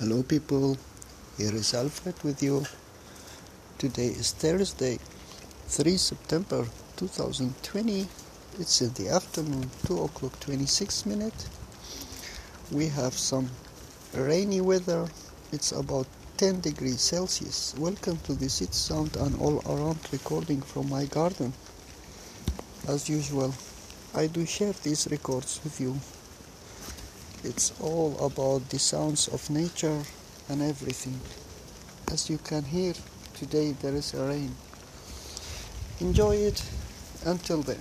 Hello people, here is Alfred with you. Today is Thursday, 3 September 2020. It's in the afternoon, 2:26 PM. We have some rainy weather. It's about 10 degrees Celsius. Welcome to the Sit Sound and All Around recording from my garden. As usual, I do share these records with you. It's all about the sounds of nature and everything. As you can hear, today there is a rain. Enjoy it until then.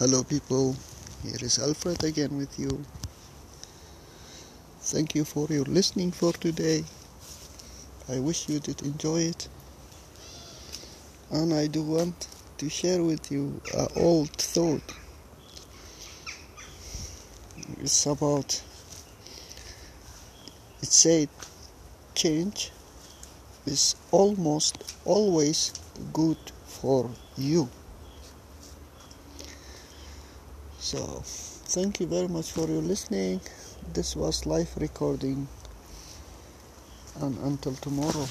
Hello people, here is Alfred again with you. Thank you for your listening for today. I wish you did enjoy it. And I do want to share with you an old thought. It's about, it said, change is almost always good for you. So, thank you very much for your listening. This was live recording, and until tomorrow.